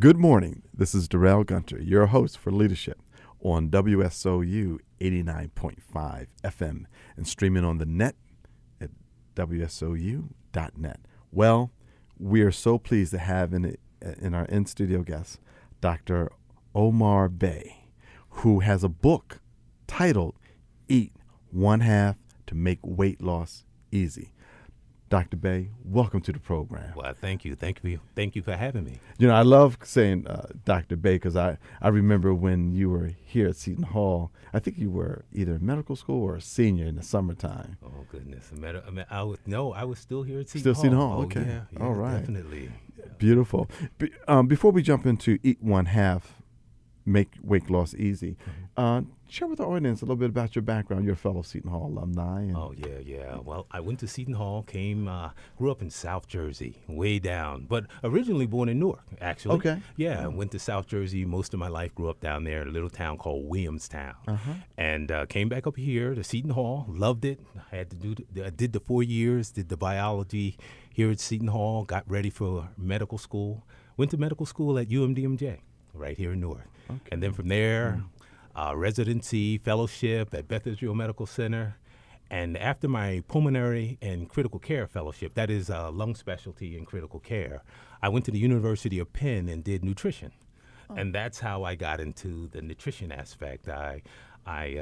Good morning. This is Darrell Gunter, your host for Leadership on WSOU 89.5 FM and streaming on the net at WSOU.net. Well, we are so pleased to have in our in-studio guest, Dr. Omar Bey, who has a book titled Eat One Half to Make Weight Loss Easy. Dr. Bey, welcome to the program. Well, thank you. Thank you for having me. You know, I love saying Dr. Bey because I remember when you were here at Seton Hall, I think you were either in medical school or a senior in the summertime. Oh, goodness. I was still here at Seton Hall. Still Seton Hall. Okay. Yeah, all right. Definitely. Beautiful. Before we jump into Eat One Half, Make Weight Loss Easy, share with the audience a little bit about your background, your fellow Seton Hall alumni. Well, I went to Seton Hall, grew up in South Jersey, way down, but originally born in Newark, actually. Okay. Yeah, I went to South Jersey most of my life, grew up down there in a little town called Williamstown, and came back up here to Seton Hall, loved it. I did the 4 years, did the biology here at Seton Hall, got ready for medical school, went to medical school at UMDNJ, right here in Newark. Okay. And then from there, residency, fellowship at Beth Israel Medical Center. And after my pulmonary and critical care fellowship, that is lung specialty and critical care, I went to the University of Penn and did nutrition. Oh. And that's how I got into the nutrition aspect. I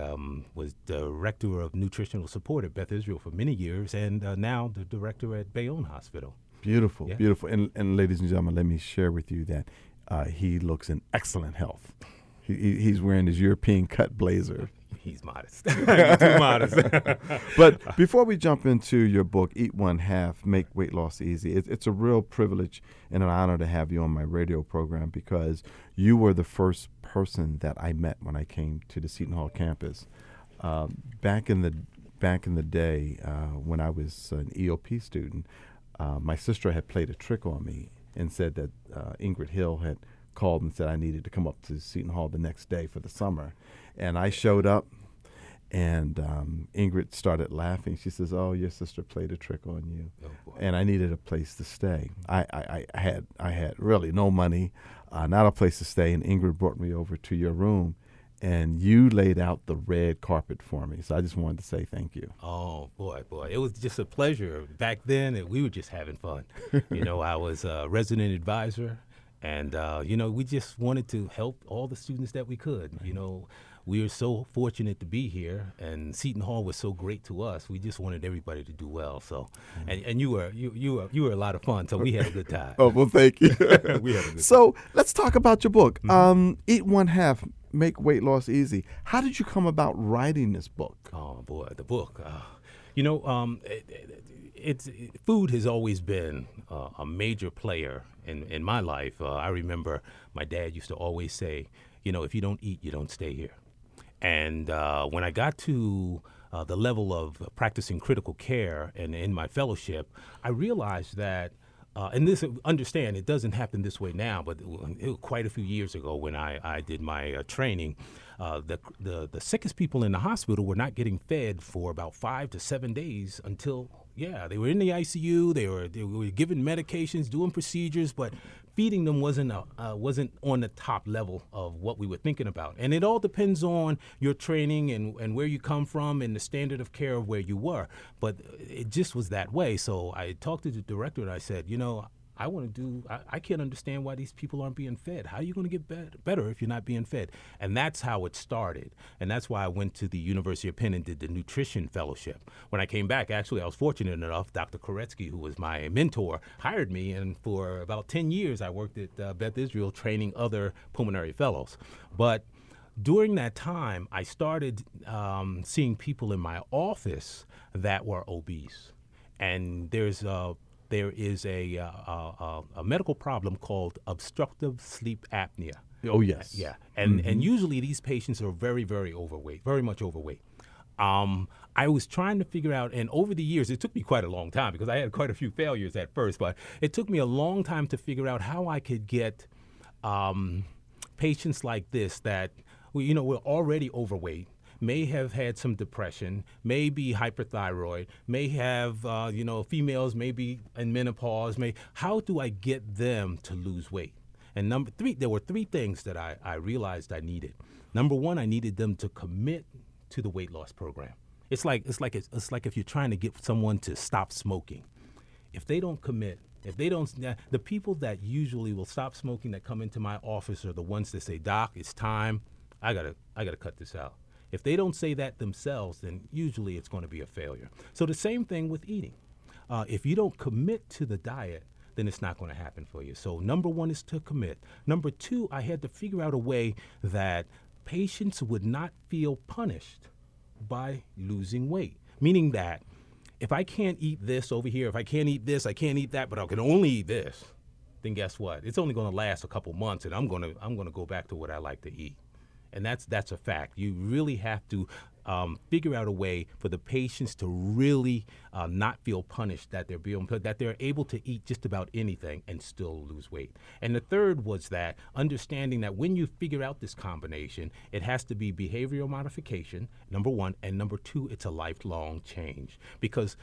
was director of nutritional support at Beth Israel for many years, and now the director at Bayonne Hospital. Beautiful, yeah. Beautiful. And ladies and gentlemen, let me share with you that he looks in excellent health. He's wearing his European cut blazer. He's modest. He's too modest. But before we jump into your book, Eat One Half, Make Weight Loss Easy, it's a real privilege and an honor to have you on my radio program because you were the first person that I met when I came to the Seton Hall campus. Back in the day when I was an EOP student, my sister had played a trick on me and said that Ingrid Hill had called and said I needed to come up to Seton Hall the next day for the summer. And I showed up, and Ingrid started laughing. She says, "Oh, your sister played a trick on you." Oh, and I needed a place to stay. I had really no money, not a place to stay, and Ingrid brought me over to your room, and you laid out the red carpet for me. So I just wanted to say thank you. Oh, boy. It was just a pleasure. Back then, we were just having fun. You know, I was a resident advisor. And, you know, we just wanted to help all the students that we could. Right. You know, we were so fortunate to be here, and Seton Hall was so great to us. We just wanted everybody to do well. So, and you were a lot of fun, so we had a good time. Oh, well, thank you. We had a good time. Let's talk about your book, Eat One Half, Make Weight Loss Easy. How did you come about writing this book? Oh, boy, the book. You know, food has always been a major player in my life. I remember my dad used to always say, you know, if you don't eat, you don't stay here. And when I got to the level of practicing critical care and in my fellowship, I realized that, and this, understand, it doesn't happen this way now, but it was quite a few years ago when I did my training, the sickest people in the hospital were not getting fed for about 5 to 7 days until... Yeah, they were in the ICU. They were given medications, doing procedures, but feeding them wasn't on the top level of what we were thinking about. And it all depends on your training and where you come from and the standard of care of where you were. But it just was that way. So I talked to the director and I said, you know, I can't understand why these people aren't being fed. How are you going to get better if you're not being fed? And that's how it started. And that's why I went to the University of Penn and did the nutrition fellowship. When I came back, actually, I was fortunate enough, Dr. Koretsky, who was my mentor, hired me. And for about 10 years, I worked at Beth Israel training other pulmonary fellows. But during that time, I started seeing people in my office that were obese. And there is a medical problem called obstructive sleep apnea. Oh, yes. Yeah. And usually these patients are very, very overweight, very much overweight. I was trying to figure out, and over the years, it took me quite a long time because I had quite a few failures at first, but it took me a long time to figure out how I could get patients like this that, you know, were already overweight, may have had some depression, may be hyperthyroid, may have, females may be in menopause, how do I get them to lose weight? And number three, there were three things that I realized I needed. Number one, I needed them to commit to the weight loss program. It's like if you're trying to get someone to stop smoking. If they don't commit, the people that usually will stop smoking that come into my office are the ones that say, "Doc, it's time. I gotta cut this out." If they don't say that themselves, then usually it's going to be a failure. So the same thing with eating. If you don't commit to the diet, then it's not going to happen for you. So number one is to commit. Number two, I had to figure out a way that patients would not feel punished by losing weight, meaning that if I can't eat this over here, if I can't eat this, I can't eat that, but I can only eat this, then guess what? It's only going to last a couple months, and I'm going to go back to what I like to eat. And that's a fact. You really have to figure out a way for the patients to really not feel punished that they're able to eat just about anything and still lose weight. And the third was that understanding that when you figure out this combination, it has to be behavioral modification, number one, and number two, it's a lifelong change, because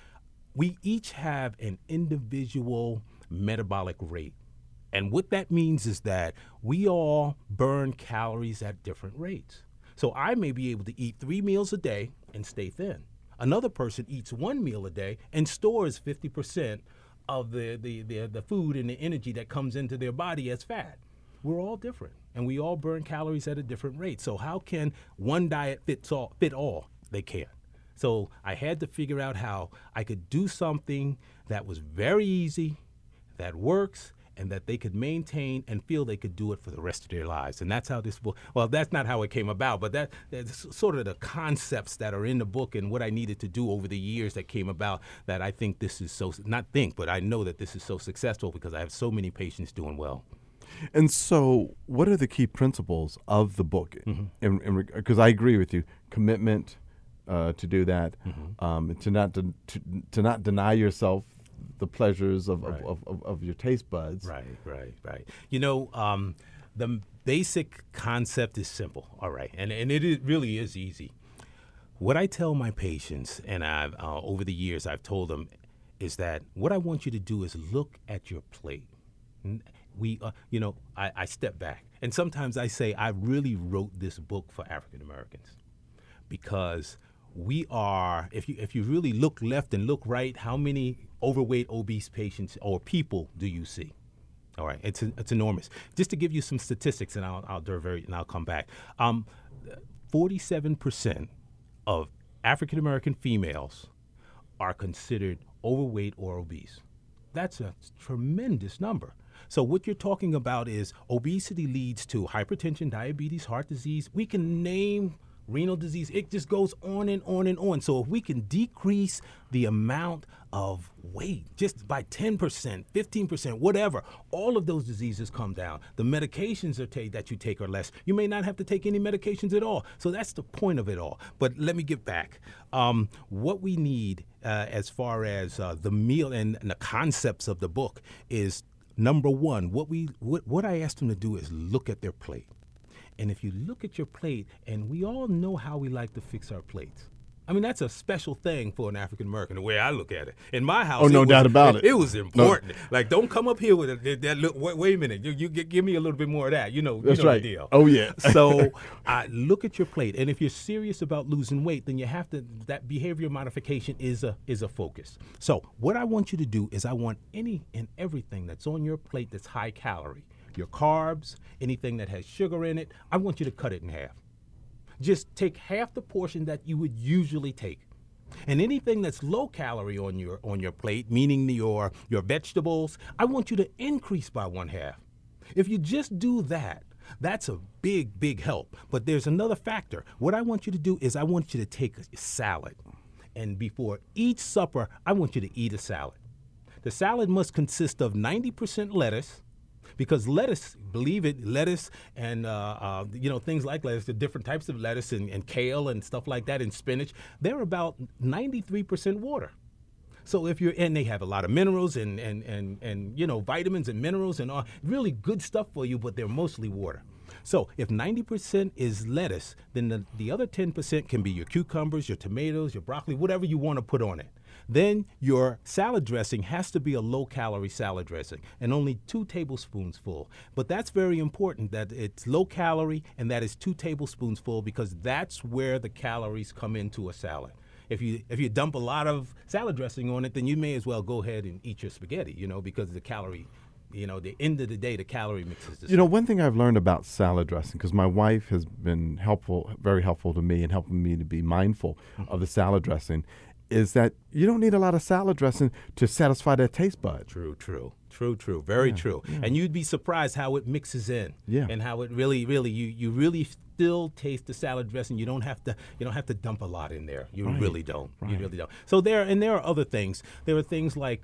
we each have an individual metabolic rate. And what that means is that we all burn calories at different rates. So I may be able to eat 3 meals a day and stay thin. Another person eats 1 meal a day and stores 50% of the food and the energy that comes into their body as fat. We're all different, and we all burn calories at a different rate. So how can one diet fit all? They can't. So I had to figure out how I could do something that was very easy, that works, and that they could maintain and feel they could do it for the rest of their lives. And that's how this book, well, that's not how it came about, but that's sort of the concepts that are in the book and what I needed to do over the years that came about, that I think this is so, not think, but I know that this is so successful because I have so many patients doing well. And so what are the key principles of the book? Because I agree with you, commitment to do that, to not deny yourself the pleasures of your taste buds. Right. You know, the basic concept is simple. All right. And it really is easy. What I tell my patients, and I've over the years I've told them, is that what I want you to do is look at your plate. I step back. And sometimes I say I really wrote this book for African Americans, because we are, if you really look left and look right, how many overweight, obese patients or people do you see? All right, it's enormous. Just to give you some statistics, and I'll come back. 47% of African American females are considered overweight or obese. That's a tremendous number. So what you're talking about is obesity leads to hypertension, diabetes, heart disease. We can name renal disease. It just goes on and on and on. So if we can decrease the amount of weight just by 10%, 15%, whatever, all of those diseases come down. The medications that you take are less. You may not have to take any medications at all. So that's the point of it all. But let me get back. What we need as far as the meal and the concepts of the book is, number one, what I asked them to do is look at their plate. And if you look at your plate, and we all know how we like to fix our plates. I mean, that's a special thing for an African American, the way I look at it. In my house, it was important. No. Like, don't come up here with that look. Wait a minute, you give me a little bit more of that. That's right. The deal. Oh yeah. So look at your plate, and if you're serious about losing weight, then you have to. That behavior modification is a focus. So what I want you to do is, I want any and everything that's on your plate that's high calorie, your carbs, anything that has sugar in it, I want you to cut it in half. Just take half the portion that you would usually take. And anything that's low calorie on your plate, meaning your vegetables, I want you to increase by 1/2. If you just do that, that's a big, big help. But there's another factor. What I want you to do is I want you to take a salad. And before each supper, I want you to eat a salad. The salad must consist of 90% lettuce, because lettuce, believe it, lettuce and things like lettuce, the different types of lettuce and kale and stuff like that, and spinach, they're about 93% water. So and they have a lot of minerals and vitamins and minerals and all really good stuff for you, but they're mostly water. So if 90% is lettuce, then the other 10% can be your cucumbers, your tomatoes, your broccoli, whatever you want to put on it. Then your salad dressing has to be a low-calorie salad dressing and only 2 tablespoons full. But that's very important that it's low-calorie and that it's 2 tablespoons full because that's where the calories come into a salad. If you dump a lot of salad dressing on it, then you may as well go ahead and eat your spaghetti, because the calorie, the end of the day, the calorie mixes the same. One thing I've learned about salad dressing, because my wife has been very helpful to me in helping me to be mindful of the salad dressing, is that you don't need a lot of salad dressing to satisfy that taste bud. True. Very true. Yeah. And you'd be surprised how it mixes in and how it really, you really still taste the salad dressing. You don't have to dump a lot in there. You really don't. So there are other things. There are things like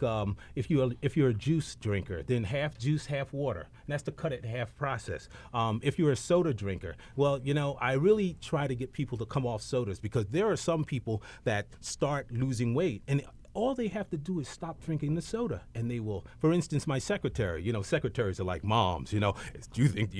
if you're a juice drinker, then half juice, half water. And that's the cut it in half process. If you're a soda drinker, I really try to get people to come off sodas because there are some people that start losing weight and all they have to do is stop drinking the soda, and they will. For instance, my secretary, secretaries are like moms, do you think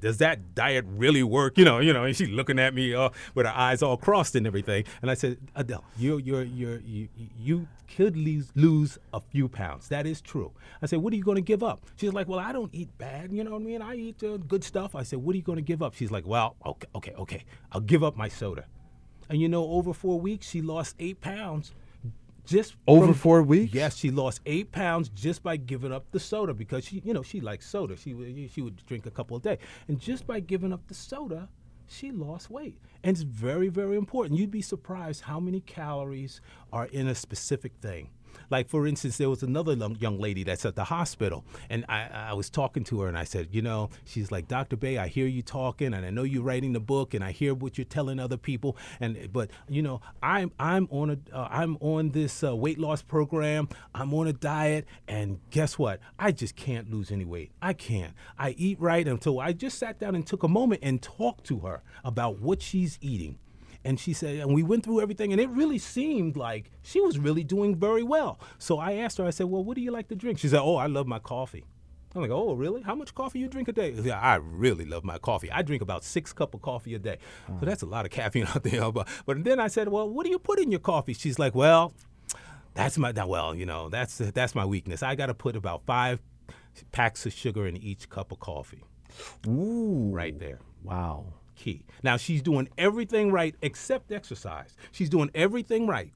does that diet really work? And she's looking at me with her eyes all crossed and everything. And I said, Adele, you could lose a few pounds. That is true. I said, what are you going to give up? She's like, well, I don't eat bad. You know what I mean? I eat good stuff. I said, what are you going to give up? She's like, well, okay. I'll give up my soda. And over 4 weeks, she lost 8 pounds. Just over 4 weeks? Yes, she lost 8 pounds just by giving up the soda because she likes soda. She would drink a couple a day. And just by giving up the soda, she lost weight. And it's very, very important. You'd be surprised how many calories are in a specific thing. Like, for instance, there was another young lady that's at the hospital, and I was talking to her, and I said, she's like, Dr. Bey, I hear you talking, and I know you're writing the book, and I hear what you're telling other people, but I'm on this weight loss program, I'm on a diet, and guess what? I just can't lose any weight. I can't. I eat right, and so I just sat down and took a moment and talked to her about what she's eating. And she said, and we went through everything, and it really seemed like she was really doing very well. So I asked her, I said, well, what do you like to drink? She said, oh, I love my coffee. I'm like, oh, really? How much coffee you drink a day? Yeah, I really love my coffee. I drink about 6 cups of coffee a day. So that's a lot of caffeine out there. But then I said, well, what do you put in your coffee? She's like, well, that's my weakness. I got to put about 5 packs of sugar in each cup of coffee. Ooh. Right there. Wow. Key. Now, she's doing everything right except exercise. She's doing everything right.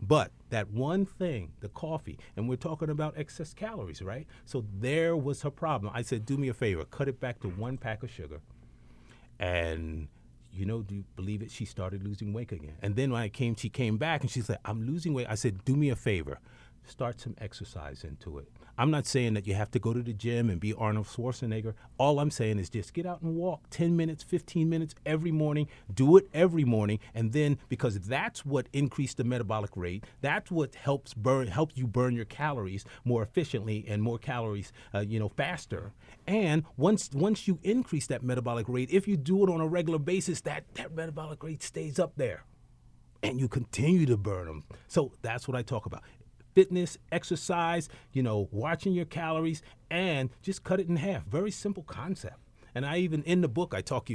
But that one thing, the coffee, and we're talking about excess calories, right? So there was her problem. I said, do me a favor, cut it back to 1 pack of sugar. And, do you believe it? She started losing weight again. And then when she came back and she said, I'm losing weight. I said, do me a favor, start some exercise into it. I'm not saying that you have to go to the gym and be Arnold Schwarzenegger. All I'm saying is just get out and walk 10 minutes, 15 minutes every morning. Do it every morning. And then because that's what increased the metabolic rate, that's what helps you burn your calories more efficiently and more calories, faster. And once you increase that metabolic rate, if you do it on a regular basis, that metabolic rate stays up there and you continue to burn them. So that's what I talk about. Fitness, exercise, watching your calories, and just cut it in half. Very simple concept. And I even in the book I talk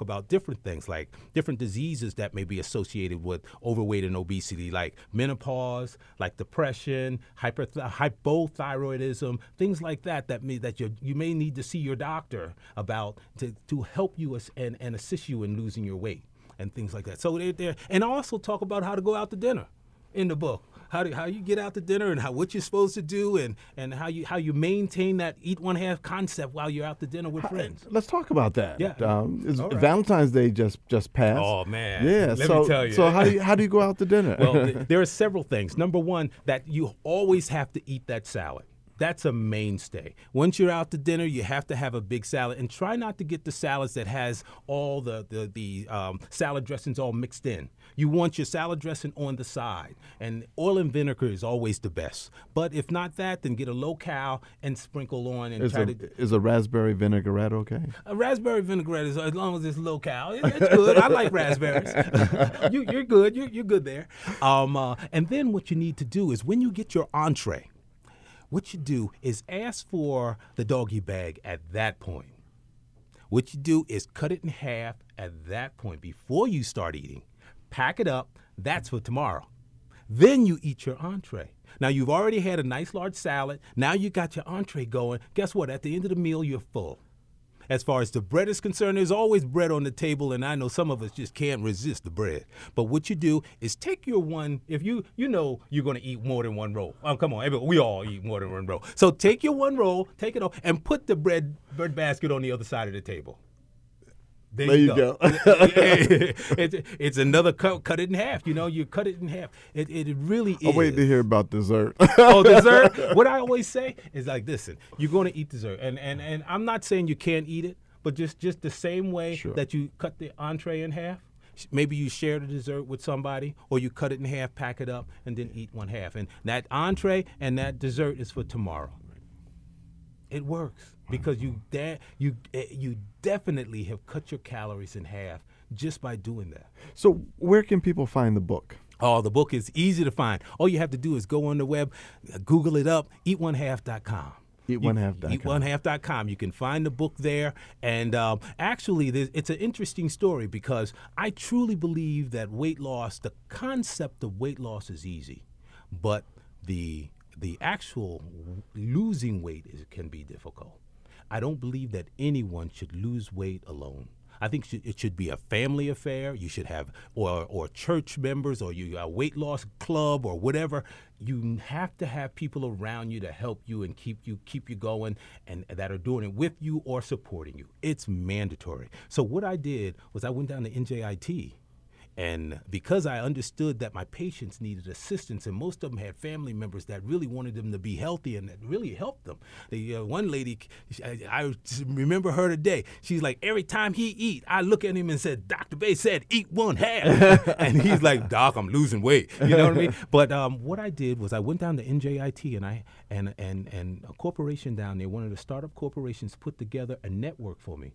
about different things like different diseases that may be associated with overweight and obesity, like menopause, like depression, hypothyroidism, things like that you may need to see your doctor about to help you and assist you in losing your weight and things like that. So there, and I also talk about how to go out to dinner in the book. How you get out to dinner and what you're supposed to do and how you maintain that eat one half concept while you're out to dinner with friends. Let's talk about that. Yeah. Right. Valentine's Day just passed. Oh man. Yeah. Let me tell you. So how do you go out to dinner? Well, there are several things. Number one, that you always have to eat that salad. That's a mainstay. Once you're out to dinner, you have to have a big salad, and try not to get the salads that has all the salad dressings all mixed in. You want your salad dressing on the side, and oil and vinegar is always the best. But if not that, then get a low-cal and sprinkle on. And is a raspberry vinaigrette okay? A raspberry vinaigrette is, as long as it's low-cal, it's good. I like raspberries. You're good. You're good there. And then what you need to do is when you get your entree, what you do is ask for the doggy bag at that point. What you do is cut it in half at that point before you start eating. Pack it up. That's for tomorrow. Then you eat your entree. Now, you've already had a nice large salad. Now you got your entree going. Guess what? At the end of the meal, you're full. As far as the bread is concerned, there's always bread on the table, and I know some of us just can't resist the bread. But what you do is take your one, if you know you're going to eat more than one roll. Oh, come on, we all eat more than one roll. So take your one roll, take it off, and put the bread basket on the other side of the table. There you go. It's another cut it in half. You know, you cut it in half. It really is. I'm waiting to hear about dessert. Oh, dessert? What I always say is like, listen, you're going to eat dessert. And I'm not saying you can't eat it, but just the same way that you cut the entree in half, maybe you share the dessert with somebody, or you cut it in half, pack it up, and then eat one half. And that entree and that dessert is for tomorrow. It works. Because you definitely have cut your calories in half just by doing that. So where can people find the book? Oh, the book is easy to find. All you have to do is go on the web, Google it up, eatonehalf.com. Eatonehalf.com. You can find the book there. And actually, it's an interesting story because I truly believe that weight loss, the concept of weight loss is easy, but the actual losing weight can be difficult. I don't believe that anyone should lose weight alone. I think it should be a family affair. You should have, or church members, or a weight loss club, or whatever. You have to have people around you to help you and keep you going, and that are doing it with you or supporting you. It's mandatory. So what I did was I went down to NJIT. And because I understood that my patients needed assistance, and most of them had family members that really wanted them to be healthy and that really helped them. One lady, I remember her today, she's like, every time he eat, I look at him and said, Dr. Bey said, eat one half. And he's like, Doc, I'm losing weight. You know what I mean? But what I did was I went down to NJIT, and I and a corporation down there, one of the startup corporations, put together a network for me.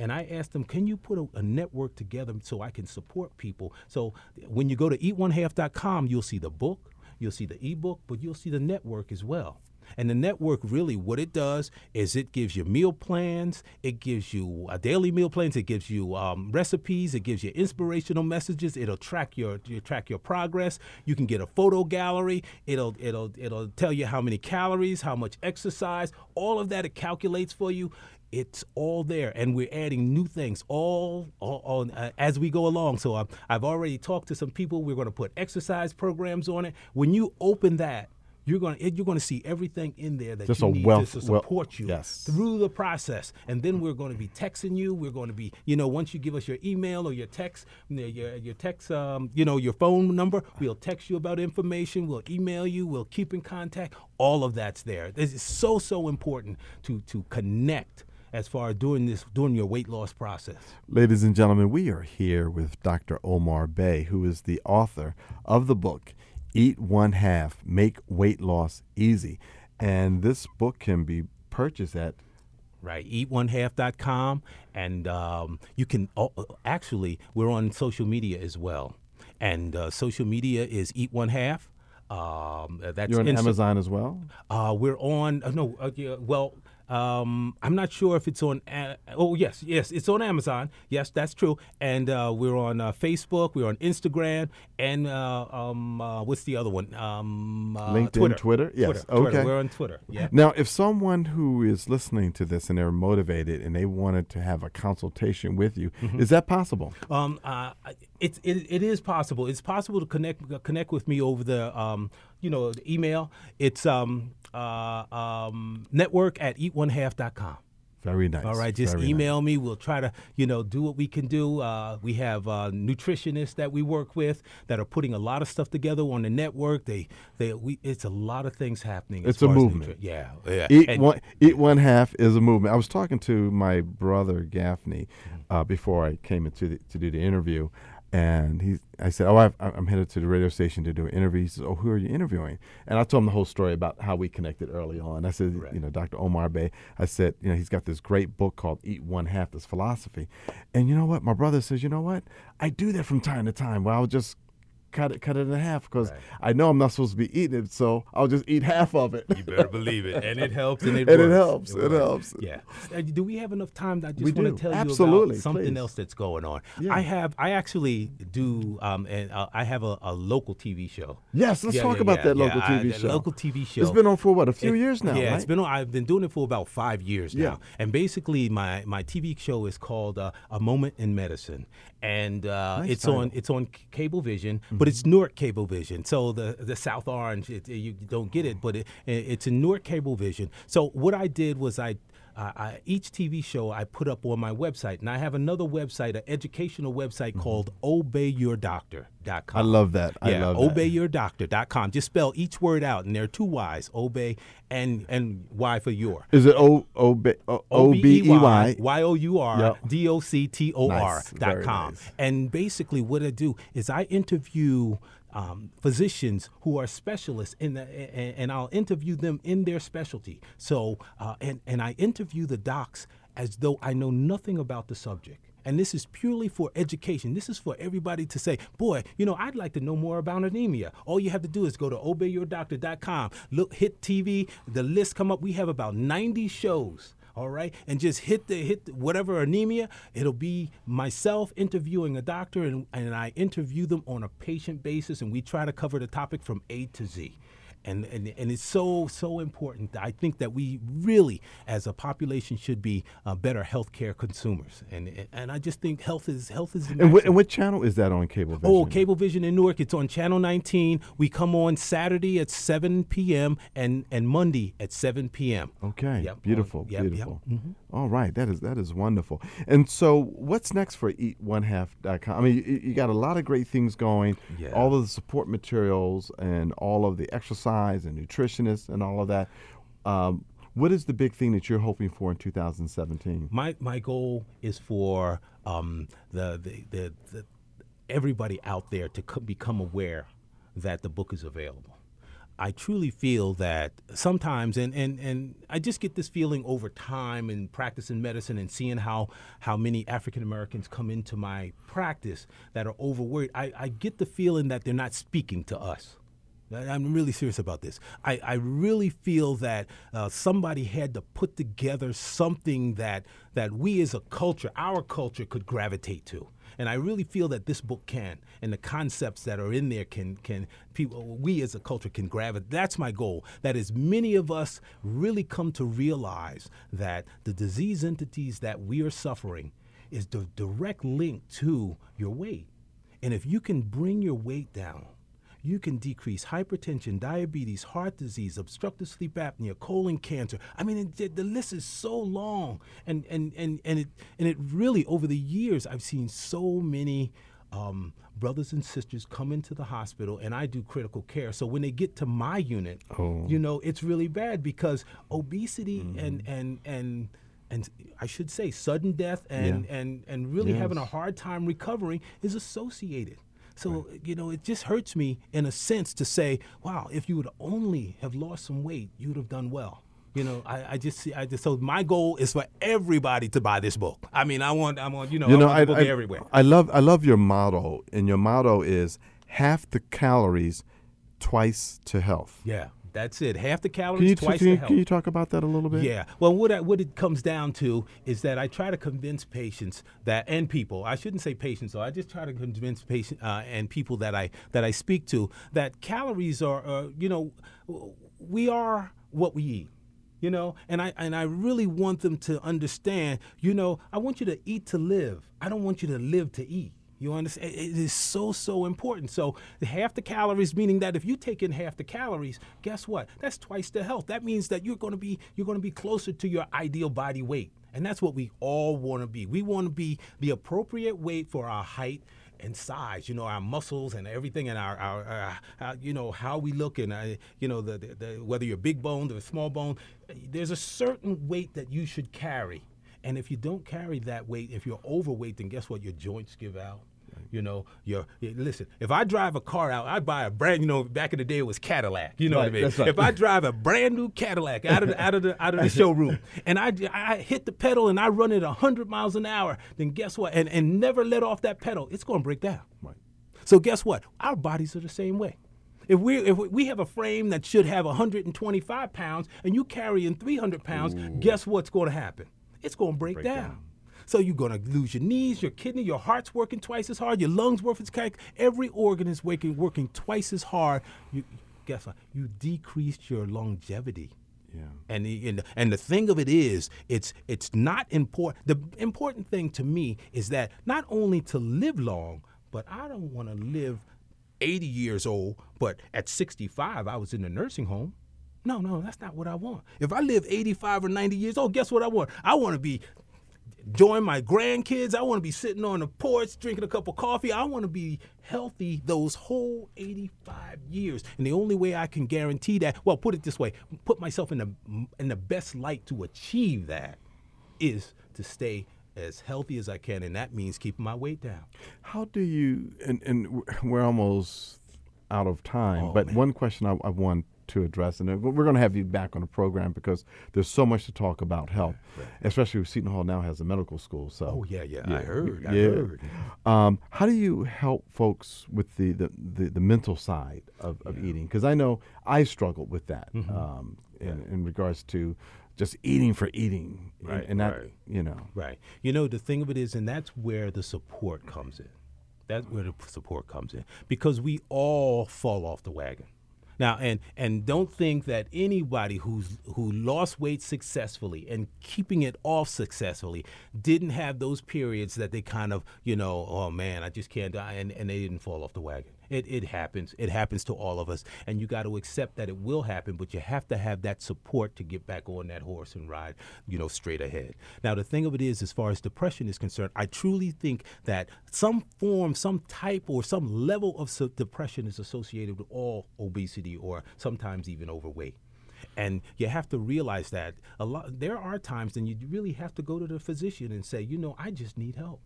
And I asked them, can you put a network together so I can support people? So when you go to eatonehalf.com, you'll see the book, you'll see the ebook, but you'll see the network as well. And the network, really what it does is it gives you meal plans, it gives you daily meal plans, it gives you recipes, it gives you inspirational messages, it'll track your progress. You can get a photo gallery, it'll tell you how many calories, how much exercise, all of that it calculates for you. It's all there, and we're adding new things all as we go along. So I've already talked to some people. We're going to put exercise programs on it. When you open that, You're going to see everything in there that just you need to support you through the process. And then we're going to be texting you. We're going to be, once you give us your email or your text, your phone number, we'll text you about information. We'll email you. We'll keep in contact. All of that's there. This is so important to connect as far as doing your weight loss process. Ladies and gentlemen, we are here with Dr. Omar Bey, who is the author of the book, Eat One Half, Make Weight Loss Easy. And this book can be purchased at eatonehalf.com. And you can actually, we're on social media as well. And social media is Eat One Half. That's You're on Amazon as well? We're on, no, yeah, well, I'm not sure if it's on. Yes, it's on Amazon. Yes, that's true. And we're on Facebook. We're on Instagram. And what's the other one? LinkedIn, Twitter. Yes, Twitter. Okay. Twitter. We're on Twitter. Yeah. Now, if someone who is listening to this and they're motivated and they wanted to have a consultation with you, is that possible? It is possible. It's possible to connect with me over the the email. It's network at eatonehalf.com. Very nice. All right, just email me. We'll try to, do what we can do. We have nutritionists that we work with that are putting a lot of stuff together on the network. It's a lot of things happening. It's a movement. Yeah. Eat One Half is a movement. I was talking to my brother Gaffney before I came to do the interview, and I said, I'm headed to the radio station to do an interview. He says, oh, who are you interviewing? And I told him the whole story about how we connected early on. I said, Dr. Omar Bey, I said, he's got this great book called Eat One Half, this philosophy. And you know what? My brother says, I do that from time to time where I'll just cut it in half because I know I'm not supposed to be eating it, so I'll just eat half of it. You better believe it. And it helps, and it works. And it helps. It helps. Yeah. Do we have enough time? I just want to tell you about something else that's going on. Yeah. I have a local TV show. Yes, let's talk about that local TV show. Local TV show. It's been on for, what, a few years now, right? It's been on. I've been doing it for about 5 years now. And basically my TV show is called A Moment in Medicine. And it's on Cablevision, but it's Newark Cablevision. So the South Orange, you don't get it, but it's a Newark Cablevision. So what I did was I each TV show I put up on my website, and I have another website, an educational website called obeyyourdoctor.com. I love that. Obeyyourdoctor.com. Just spell each word out, and there are two Y's, obey and Y for your. Is it O-B-E-Y? YOURDOCTOR.com. And basically what I do is I interview physicians who are specialists and I'll interview them in their specialty. So, and I interview the docs as though I know nothing about the subject. And this is purely for education. This is for everybody to say, boy, I'd like to know more about anemia. All you have to do is go to obeyyourdoctor.com, look, hit TV, the list come up. We have about 90 shows. All right, and just hit the whatever anemia. It'll be myself interviewing a doctor, and I interview them on a patient basis, and we try to cover the topic from A to Z. And it's so important. I think that we really, as a population, should be better healthcare consumers. And I just think health is. And what channel is that on Cablevision? Oh, Cablevision in Newark. It's on Channel 19. We come on Saturday at 7 p.m. and Monday at 7 p.m. Okay. Yep. Beautiful. Yep. Mm-hmm. All right. That is wonderful. And so, what's next for eatonehalf.com? I mean, you got a lot of great things going. Yeah. All of the support materials and all of the exercise and nutritionists and all of that. What is the big thing that you're hoping for in 2017? My goal is for the everybody out there to become aware that the book is available. I truly feel that sometimes, and I just get this feeling over time in practicing medicine and seeing how many African Americans come into my practice that are overworried. I get the feeling that they're not speaking to us. I'm really serious about this. I really feel that somebody had to put together something that we as a culture, our culture, could gravitate to. And I really feel that this book can, and the concepts that are in there we as a culture can gravitate. That's my goal, that as many of us really come to realize that the disease entities that we are suffering is the direct link to your weight. And if you can bring your weight down, you can decrease hypertension, diabetes, heart disease, obstructive sleep apnea, colon cancer. I mean, the list is so long, and it really, over the years, I've seen so many brothers and sisters come into the hospital, and I do critical care. So when they get to my unit, it's really bad because obesity and I should say sudden death and really having a hard time recovering is associated. So, it just hurts me in a sense to say, wow, if you would only have lost some weight, you would have done well. So my goal is for everybody to buy this book. I mean, I want the book everywhere. I love your motto, and your motto is half the calories, twice to health. Yeah. That's it. Half the calories, twice the health. Can you talk about that a little bit? Yeah. Well, what it comes down to is that I try to convince patients and people that I speak to that calories are we are what we eat. And I really want them to understand. I want you to eat to live. I don't want you to live to eat. You understand? It is so important. So half the calories, meaning that if you take in half the calories, guess what? That's twice the health. That means that you're going to be closer to your ideal body weight, and that's what we all want to be. We want to be the appropriate weight for our height and size, our muscles and everything, and our how we look, and the whether you're big boned or small boned. There's a certain weight that you should carry. And if you don't carry that weight, if you're overweight, then guess what? Your joints give out. Listen, if I drive a car out, I buy a brand, back in the day it was Cadillac, what I mean? Right. If I drive a brand new Cadillac out of the showroom and I hit the pedal and I run it 100 miles an hour, then guess what? And never let off that pedal, it's going to break down. Right. So guess what? Our bodies are the same way. If we have a frame that should have 125 pounds and you carrying 300 pounds, guess what's going to happen? It's going to break down. So you're going to lose your knees, your kidney, your heart's working twice as hard, your lungs working twice. Every organ is working twice as hard. Guess what? You decreased your longevity. Yeah. And the thing of it is, it's not important. The important thing to me is that not only to live long, but I don't want to live 80 years old, but at 65 I was in a nursing home. No, that's not what I want. If I live 85 or 90 years old, guess what I want? I want to be enjoying my grandkids. I want to be sitting on the porch drinking a cup of coffee. I want to be healthy those whole 85 years. And the only way I can guarantee that, well, put it this way, put myself in the best light to achieve that is to stay as healthy as I can, and that means keeping my weight down. How do you, and we're almost out of time, but one question I want to address, and we're going to have you back on the program because there's so much to talk about health, right. Especially with Seton Hall now has a medical school. So, I heard. How do you help folks with the mental side of eating? Because I know I struggled with that in regards to just eating for eating, right? And that, right. The thing of it is, and that's where the support comes in. Because we all fall off the wagon. Now, and don't think that anybody who lost weight successfully and keeping it off successfully didn't have those periods that they kind of, oh man, I just can't die, and they didn't fall off the wagon. It happens. It happens to all of us, and you got to accept that it will happen, but you have to have that support to get back on that horse and ride, straight ahead. Now, the thing of it is, as far as depression is concerned, I truly think that some form, some type, or some level of depression is associated with all obesity or sometimes even overweight. And you have to realize that there are times when you really have to go to the physician and say, I just need help.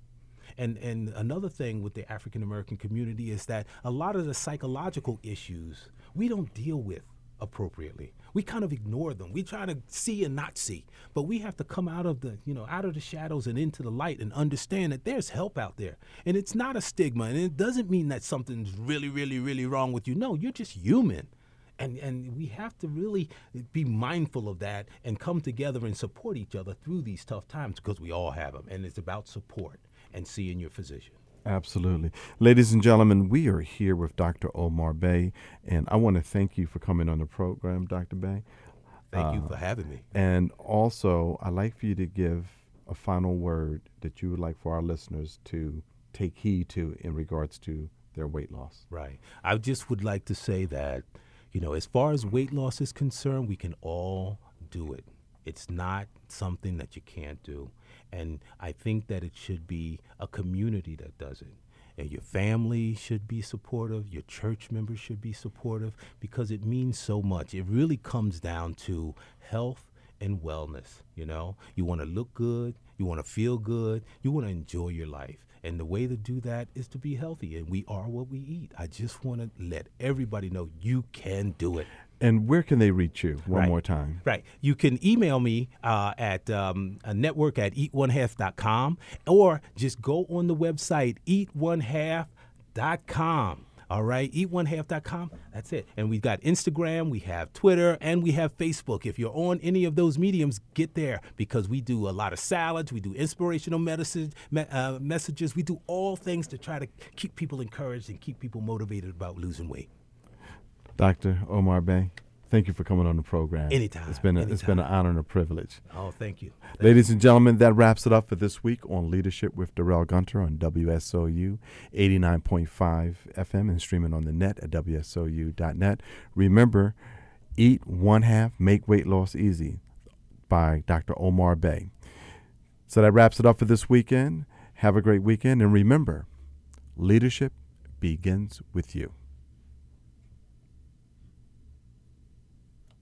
And another thing with the African American community is that a lot of the psychological issues we don't deal with appropriately. We kind of ignore them. We try to see and not see, but we have to come out of the shadows and into the light and understand that there's help out there, and it's not a stigma, and it doesn't mean that something's really, really, really wrong with you. No, you're just human. And we have to really be mindful of that and come together and support each other through these tough times, because we all have them, and it's about support and seeing your physician. Absolutely. Ladies and gentlemen, we are here with Dr. Omar Bey, and I want to thank you for coming on the program, Dr. Bey. Thank you for having me. And also, I'd like for you to give a final word that you would like for our listeners to take heed to in regards to their weight loss. Right. I just would like to say that, as far as weight loss is concerned, we can all do it. It's not something that you can't do. And I think that it should be a community that does it. And your family should be supportive. Your church members should be supportive, because it means so much. It really comes down to health and wellness. You want to look good. You want to feel good. You want to enjoy your life. And the way to do that is to be healthy. And we are what we eat. I just want to let everybody know you can do it. And where can they reach you one more time? Right. You can email me at network at eatonehalf.com, or just go on the website eatonehalf.com. All right, eatonehalf.com, that's it. And we've got Instagram, we have Twitter, and we have Facebook. If you're on any of those mediums, get there, because we do a lot of salads, we do inspirational messages, we do all things to try to keep people encouraged and keep people motivated about losing weight. Dr. Omar Bey, thank you for coming on the program. Anytime. It's been an honor and a privilege. Oh, thank you. Ladies and gentlemen, that wraps it up for this week on Leadership with Darrell Gunter on WSOU 89.5 FM and streaming on the net at WSOU.net. Remember, Eat One Half, Make Weight Loss Easy by Dr. Omar Bey. So that wraps it up for this weekend. Have a great weekend. And remember, leadership begins with you.